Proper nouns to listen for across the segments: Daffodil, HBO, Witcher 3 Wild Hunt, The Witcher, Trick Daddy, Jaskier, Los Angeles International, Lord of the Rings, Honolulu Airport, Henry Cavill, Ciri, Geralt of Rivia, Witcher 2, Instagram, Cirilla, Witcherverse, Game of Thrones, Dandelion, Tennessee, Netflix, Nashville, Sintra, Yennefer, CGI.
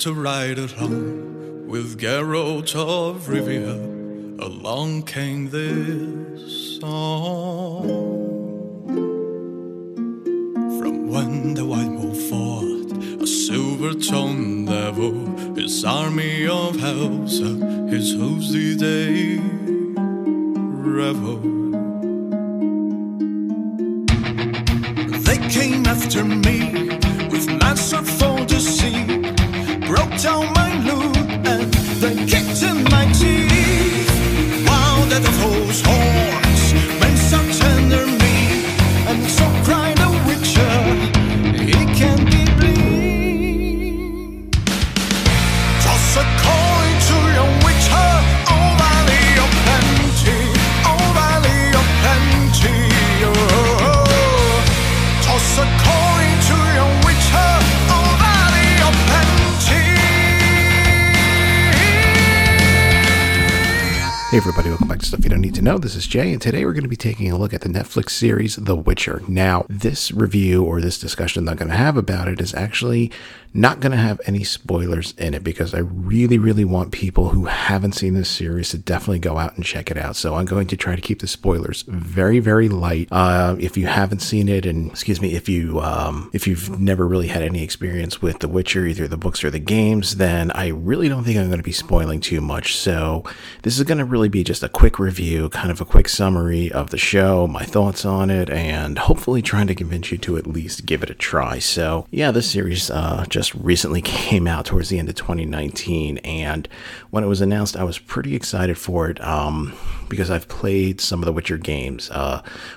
To ride along with Geralt of Rivia, along came this song. From when the white wolf fought a silver-tongued devil, his army of hells, his hooves did they revel. They came after me with mass of all deceit, broke down my loot and they kicked in my teeth. Wow, that of those horns made so tender me, and so cried the Witcher, he can't be bleed. Toss a coin to your Witcher, oh valley of plenty, oh valley of plenty, oh. Toss a coin to your Witcher, oh valley of plenty. Hey everybody, welcome back to Stuff You Don't Need to Know. This is Jay, and today we're going to be taking a look at the Netflix series The Witcher. Now, this review or this discussion that I'm going to have about it is actually not going to have any spoilers in it, because I really, want people who haven't seen this series to definitely go out and check it out. So I'm going to try to keep the spoilers very, very light. If you haven't seen it, and if you've never really had any experience with The Witcher, either the books or the games, then I really don't think I'm going to be spoiling too much. So this is going to really be just a quick review, kind of a quick summary of the show, my thoughts on it, and hopefully trying to convince you to at least give it a try. So yeah, this series just recently came out towards the end of 2019, and when it was announced, I was pretty excited for it because I've played some of the Witcher games,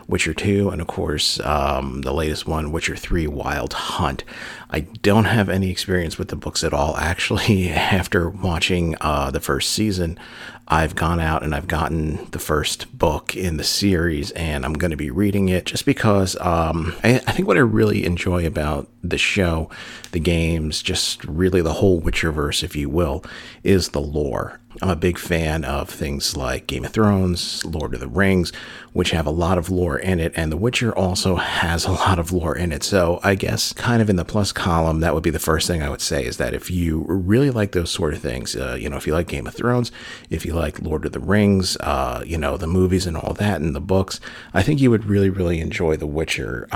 Witcher 2, and of course the latest one, Witcher 3 Wild Hunt. I don't have any experience with the books at all. Actually, after watching the first season, I've gone out and I've gotten the first book in the series, and I'm going to be reading it just because I think what I really enjoy about the show, the games, just really the whole Witcherverse, if you will, is the lore. I'm a big fan of things like Game of Thrones, Lord of the Rings, which have a lot of lore in it, and The Witcher also has a lot of lore in it. So I guess kind of in the plus column, that would be the first thing I would say, is that if you really like those sort of things, if you like Game of Thrones, if you like Lord of the Rings, the movies and all that, and the books, I think you would really, enjoy The Witcher,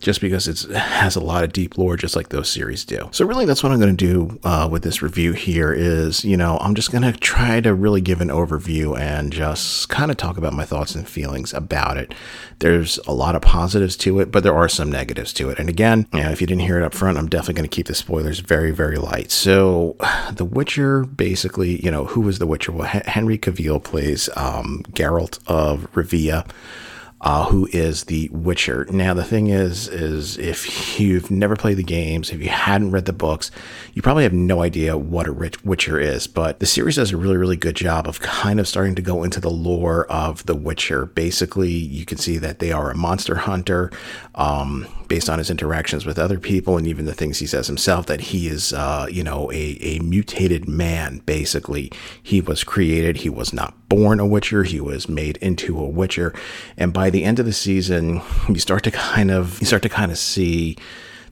just because it has a lot of deep lore, just like those series do. So really, that's what I'm going to do with this review here is, I'm just going to try to really give an overview and just kind of talk about my thoughts and feelings about it. There's a lot of positives to it, but there are some negatives to it. And again, if you didn't hear it up front, I'm definitely going to keep the spoilers very, very light. So The Witcher, basically, who is The Witcher? Well, Henry Cavill plays Geralt of Rivia, who is the Witcher. Now, the thing is if you've never played the games, if you hadn't read the books, you probably have no idea what a Witcher is, but the series does a really, good job of kind of starting to go into the lore of the Witcher. Basically, you can see that they are a monster hunter, based on his interactions with other people and even the things he says himself, that he is, a mutated man, basically. He was created, he was not born a Witcher, he was made into a Witcher, and by the end of the season, you start to kind of see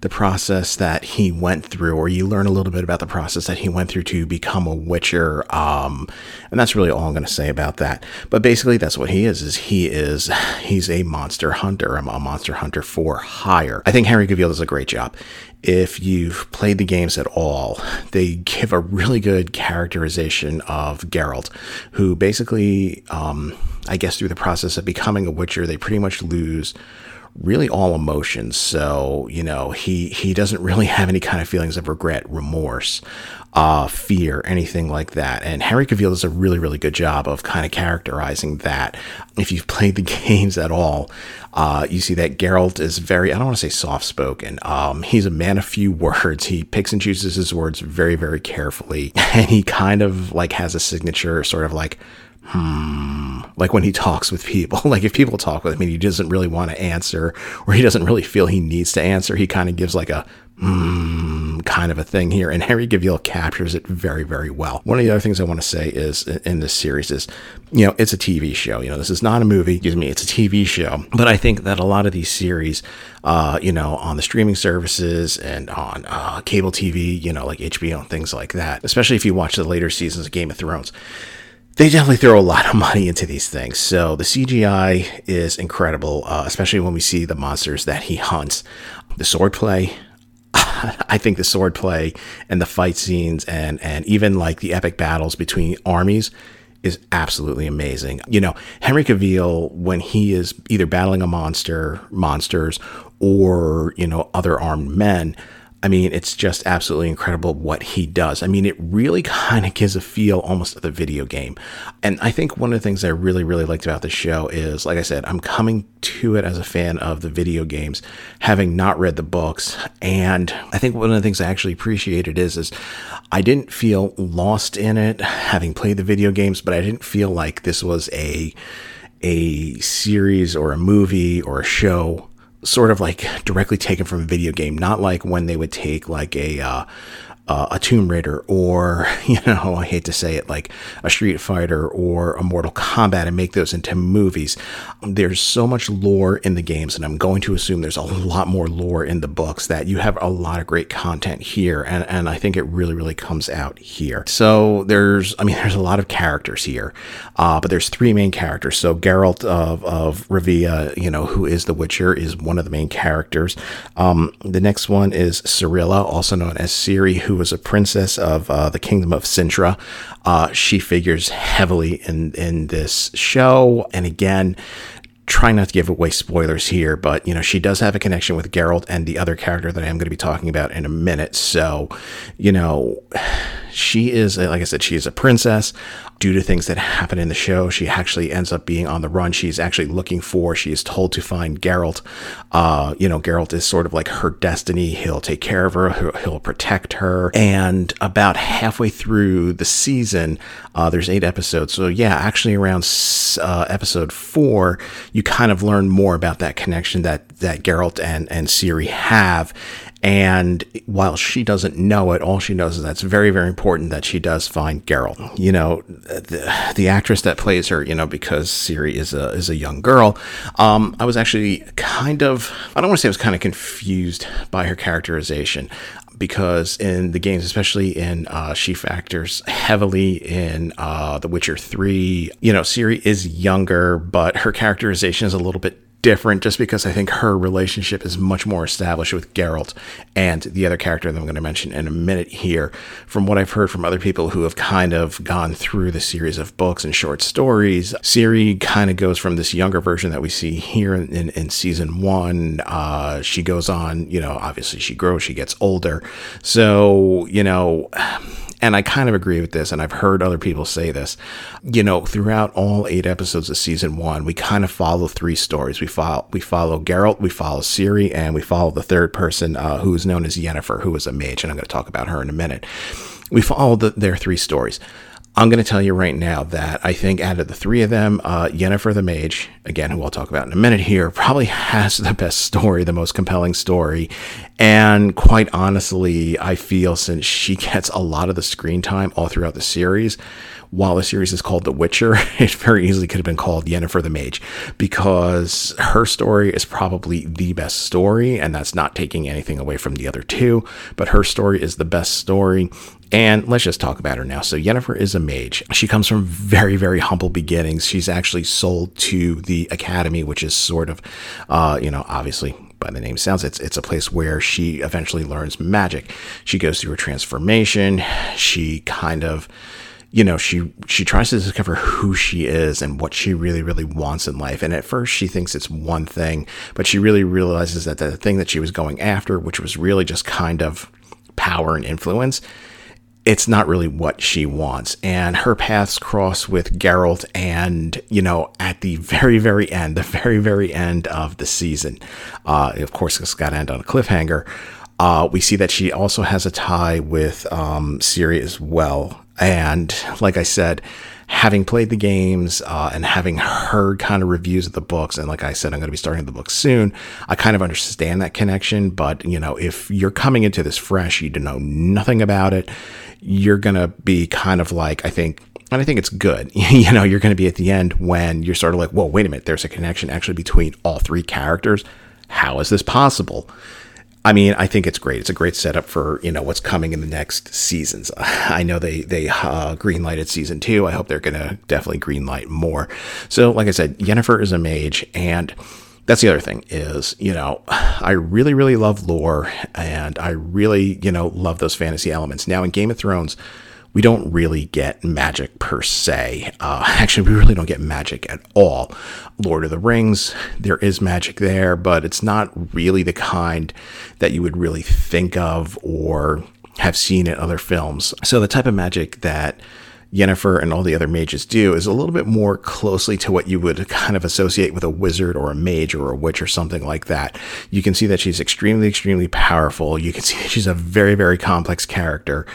the process that he went through, or you learn a little bit about the process that he went through to become a Witcher, and that's really all I'm going to say about that. But basically, that's what he is. He's a monster hunter. I'm a monster hunter for hire. I think Henry Cavill does a great job. If you've played the games at all, they give a really good characterization of Geralt, who basically, I guess through the process of becoming a Witcher, they pretty much lose really all emotions. So, you know, he doesn't really have any kind of feelings of regret, remorse, fear, anything like that. And Henry Cavill does a really, really good job of kind of characterizing that. If you've played the games at all, you see that Geralt is very, I don't want to say soft-spoken. He's a man of few words. He picks and chooses his words very, very carefully. And he kind of like has a signature sort of like, like when he talks with people, like if people talk with him and he doesn't really want to answer, or he doesn't really feel he needs to answer, he kind of gives like a kind of a thing here, and Henry Cavill captures it very, very well. One of the other things I want to say is in this series is, you know, it's a TV show. You know, this is not a movie. Excuse me, it's a TV show. But I think that a lot of these series, you know, on the streaming services and on cable TV, you know, like HBO and things like that, especially if you watch the later seasons of Game of Thrones, they definitely throw a lot of money into these things. So the CGI is incredible, especially when we see the monsters that he hunts. The swordplay, I think the swordplay and the fight scenes and even like the epic battles between armies is absolutely amazing. You know, Henry Cavill, when he is either battling a monsters or, you know, other armed men, I mean, it's just absolutely incredible what he does. I mean, it really kind of gives a feel almost of the video game. And I think one of the things I really, really liked about this show is, like I said, I'm coming to it as a fan of the video games, having not read the books. And I think one of the things I actually appreciated is I didn't feel lost in it, having played the video games, but I didn't feel like this was a series or a movie or a show sort of like directly taken from a video game, not like when they would take like a Tomb Raider or, you know, I hate to say it, like a Street Fighter or a Mortal Kombat and make those into movies. There's so much lore in the games, and I'm going to assume there's a lot more lore in the books, that you have a lot of great content here. And I think it really, really comes out here. So there's a lot of characters here, but there's three main characters. So Geralt of Rivia, you know, who is the Witcher, is one of the main characters. The next one is Cirilla, also known as Ciri, who was a princess of the kingdom of Sintra. She figures heavily in this show. And again, try not to give away spoilers here, but, you know, she does have a connection with Geralt and the other character that I am going to be talking about in a minute. So, you know, she is, like I said, she is a princess. Due to things that happen in the show, she actually ends up being on the run. She's actually she is told to find Geralt. You know, Geralt is sort of like her destiny. He'll take care of her. He'll protect her. And about halfway through the season, there's 8 episodes. So yeah, actually around episode 4, you kind of learn more about that connection that Geralt and Ciri have. And while she doesn't know it, all she knows is that's very, very important that she does find Geralt. You know, the actress that plays her, you know, because Ciri is a young girl, I was actually I don't want to say I was kind of confused by her characterization, because in the games, especially in she factors heavily in The Witcher 3, you know, Ciri is younger, but her characterization is a little bit different, just because I think her relationship is much more established with Geralt and the other character that I'm going to mention in a minute here. From what I've heard from other people who have kind of gone through the series of books and short stories, Ciri kind of goes from this younger version that we see here in season 1. She goes on, you know, obviously she grows, she gets older. So, you know, and I kind of agree with this, and I've heard other people say this, you know, throughout all 8 episodes of season 1, we kind of follow 3 stories. We follow Geralt, we follow Ciri, and we follow the third person, who is known as Yennefer, who is a mage, and I'm going to talk about her in a minute. We follow their 3 stories. I'm going to tell you right now that I think out of the 3 of them, Yennefer the mage, again, who I'll talk about in a minute here, probably has the best story, the most compelling story. And quite honestly, I feel since she gets a lot of the screen time all throughout the series, while the series is called The Witcher, it very easily could have been called Yennefer the Mage, because her story is probably the best story, and that's not taking anything away from the other 2, but her story is the best story. And let's just talk about her now. So Yennefer is a mage. She comes from very, very humble beginnings. She's actually sold to the Academy, which is sort of, you know, obviously by the name sounds, it's a place where she eventually learns magic. She goes through a transformation. She kind of, you know, she tries to discover who she is and what she really, really wants in life. And at first she thinks it's one thing, but she really realizes that the thing that she was going after, which was really just kind of power and influence, it's not really what she wants. And her paths cross with Geralt, and, you know, at the very, very end, of the season, of course, it's got to end on a cliffhanger. We see that she also has a tie with Ciri as well. And like I said, having played the games and having heard kind of reviews of the books, and like I said, I'm going to be starting the book soon, I kind of understand that connection. But, you know, if you're coming into this fresh, you know nothing about it, you're going to be kind of like, I think it's good. You know, you're going to be at the end when you're sort of like, whoa, wait a minute, there's a connection actually between all three characters. How is this possible? I mean, I think it's great. It's a great setup for, you know, what's coming in the next seasons. I know they greenlighted season 2. I hope they're going to definitely greenlight more. So, like I said, Yennefer is a mage, and that's the other thing is, you know, I really, really love lore, and I really, you know, love those fantasy elements. Now, in Game of Thrones, we don't really get magic per se. Actually, we really don't get magic at all. Lord of the Rings, there is magic there, but it's not really the kind that you would really think of or have seen in other films. So the type of magic that Yennefer and all the other mages do is a little bit more closely to what you would kind of associate with a wizard or a mage or a witch or something like that. You can see that she's extremely, extremely powerful. You can see that she's a very, very complex character.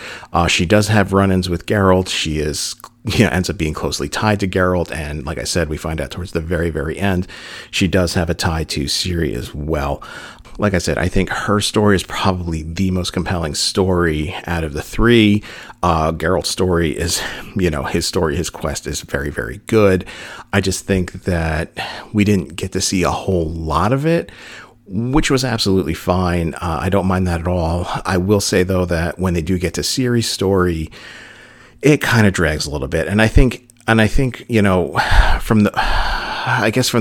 She does have run-ins with Geralt. She is, you know, ends up being closely tied to Geralt. And like I said, we find out towards the very, very end, she does have a tie to Ciri as well. Like I said, I think her story is probably the most compelling story out of the three. Geralt's story is, you know, his story, his quest is very, very good. I just think that we didn't get to see a whole lot of it, which was absolutely fine. I don't mind that at all. I will say, though, that when they do get to Ciri's story, it kind of drags a little bit. And I think, you know, from the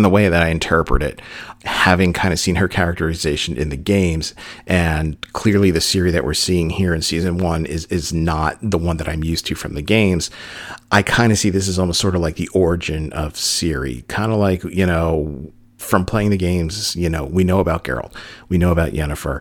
way that I interpret it, having kind of seen her characterization in the games, and clearly the Ciri that we're seeing here in season 1 is not the one that I'm used to from the games. I kind of see this as almost sort of like the origin of Ciri, kind of like, you know, from playing the games, you know, we know about Geralt, we know about Yennefer,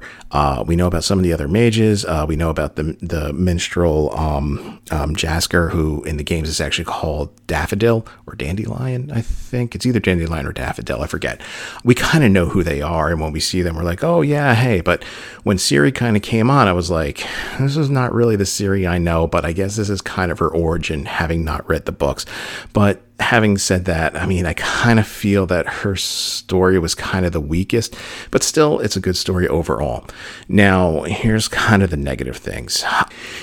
we know about some of the other mages, we know about the minstrel Jaskier, who in the games is actually called Daffodil or Dandelion. I think it's either Dandelion or Daffodil, I forget. We kind of know who they are, and when we see them, we're like, oh yeah, hey. But when Ciri kind of came on, I was like, this is not really the Ciri I know, but I guess this is kind of her origin, having not read the books. But having said that, I mean, I kind of feel that her story was kind of the weakest, but still, it's a good story overall. Now, here's kind of the negative things.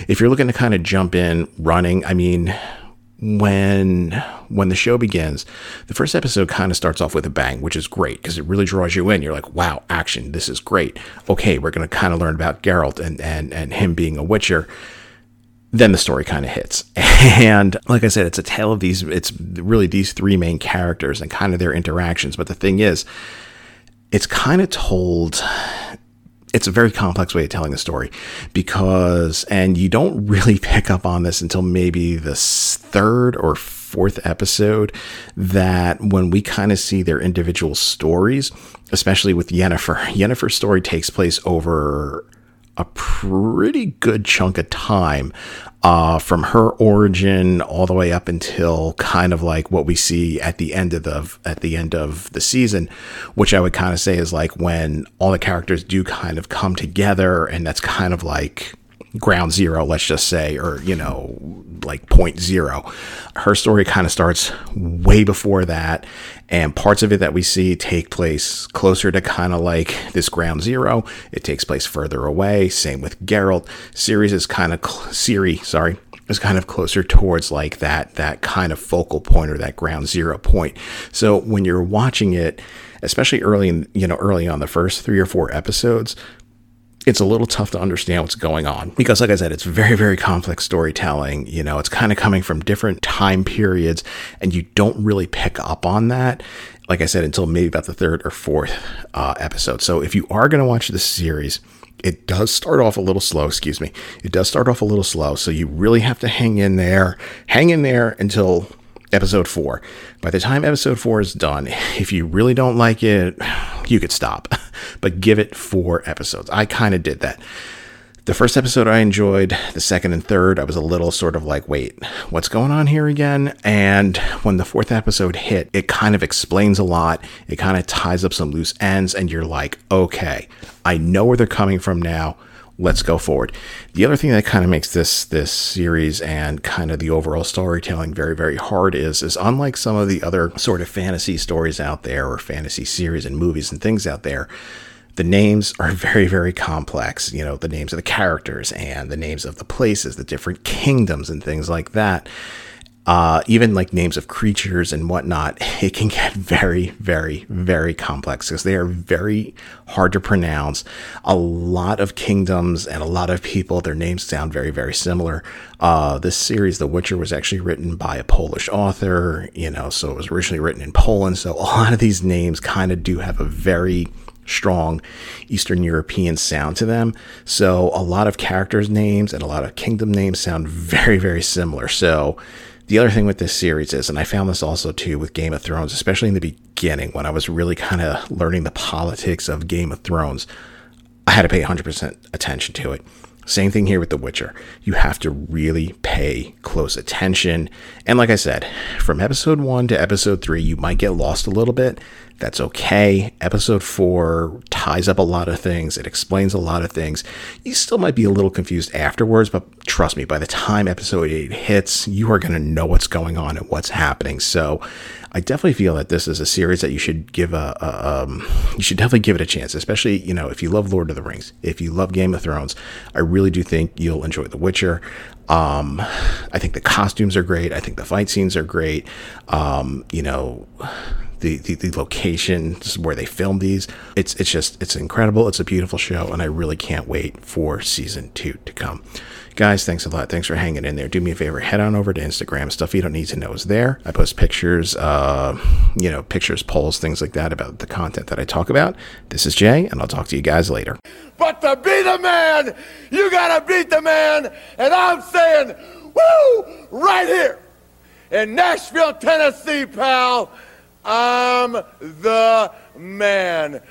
If you're looking to kind of jump in running, I mean, when the show begins, the first episode kind of starts off with a bang, which is great because it really draws you in. You're like, wow, action, this is great. Okay, we're going to kind of learn about Geralt and him being a Witcher. Then the story kind of hits. And like I said, it's a tale of these three main characters and kind of their interactions. But the thing is, it's kind of told, it's a very complex way of telling the story because, and you don't really pick up on this until maybe the third or fourth episode, that when we kind of see their individual stories, especially with Yennefer's story takes place over a pretty good chunk of time, from her origin all the way up until kind of like what we see at the end of the season, which I would kind of say is like when all the characters do kind of come together, and that's kind of like ground zero, let's just say, or, you know, like 0.0. Her story kind of starts way before that, and parts of it that we see take place closer to kind of like this ground zero. It takes place further away. Same with Geralt. Ciri is kind of closer towards like that kind of focal point or that ground zero point. So when you're watching it, especially early on the first 3 or 4 episodes, it's a little tough to understand what's going on because, like I said, it's very, very complex storytelling. You know, it's kind of coming from different time periods and you don't really pick up on that, like I said, until maybe about the third or fourth episode. So if you are going to watch this series, it does start off a little slow, It does start off a little slow. So you really have to hang in there until episode 4. By the time episode 4 is done, if you really don't like it, you could stop, but give it 4 episodes. I kind of did that. The first episode I enjoyed, the second and third, I was a little sort of like, wait, what's going on here again? And when the fourth episode hit, it kind of explains a lot. It kind of ties up some loose ends and you're like, okay, I know where they're coming from now. Let's go forward. The other thing that kind of makes this series and kind of the overall storytelling very, very hard is unlike some of the other sort of fantasy stories out there or fantasy series and movies and things out there, the names are very, very complex. You know, the names of the characters and the names of the places, the different kingdoms and things like that. Even like names of creatures and whatnot, it can get very, very, very complex because they are very hard to pronounce. A lot of kingdoms and a lot of people, their names sound very, very similar. This series, The Witcher, was actually written by a Polish author, you know, so it was originally written in Poland. So a lot of these names kind of do have a very strong Eastern European sound to them. So a lot of characters' names and a lot of kingdom names sound very, very similar. So the other thing with this series is, and I found this also too with Game of Thrones, especially in the beginning when I was really kind of learning the politics of Game of Thrones, I had to pay 100% attention to it. Same thing here with The Witcher. You have to really pay close attention. And like I said, from episode 1 to episode 3, you might get lost a little bit. That's okay. Episode 4 ties up a lot of things. It explains a lot of things. You still might be a little confused afterwards, but trust me, by the time episode 8 hits, you are going to know what's going on and what's happening. So I definitely feel that this is a series that you should give you should definitely give it a chance, especially, you know, if you love Lord of the Rings, if you love Game of Thrones, I really do think you'll enjoy The Witcher. I think the costumes are great. I think the fight scenes are great. You know, the locations where they filmed these, it's incredible. It's a beautiful show, and I really can't wait for season 2 to come. Guys, thanks a lot. Thanks for hanging in there. Do me a favor. Head on over to Instagram. Stuff You Don't Need to Know is there. I post pictures, pictures, polls, things like that about the content that I talk about. This is Jay, and I'll talk to you guys later. But to be the man, you got to beat the man. And I'm saying, woo, right here in Nashville, Tennessee, pal, I'm the man.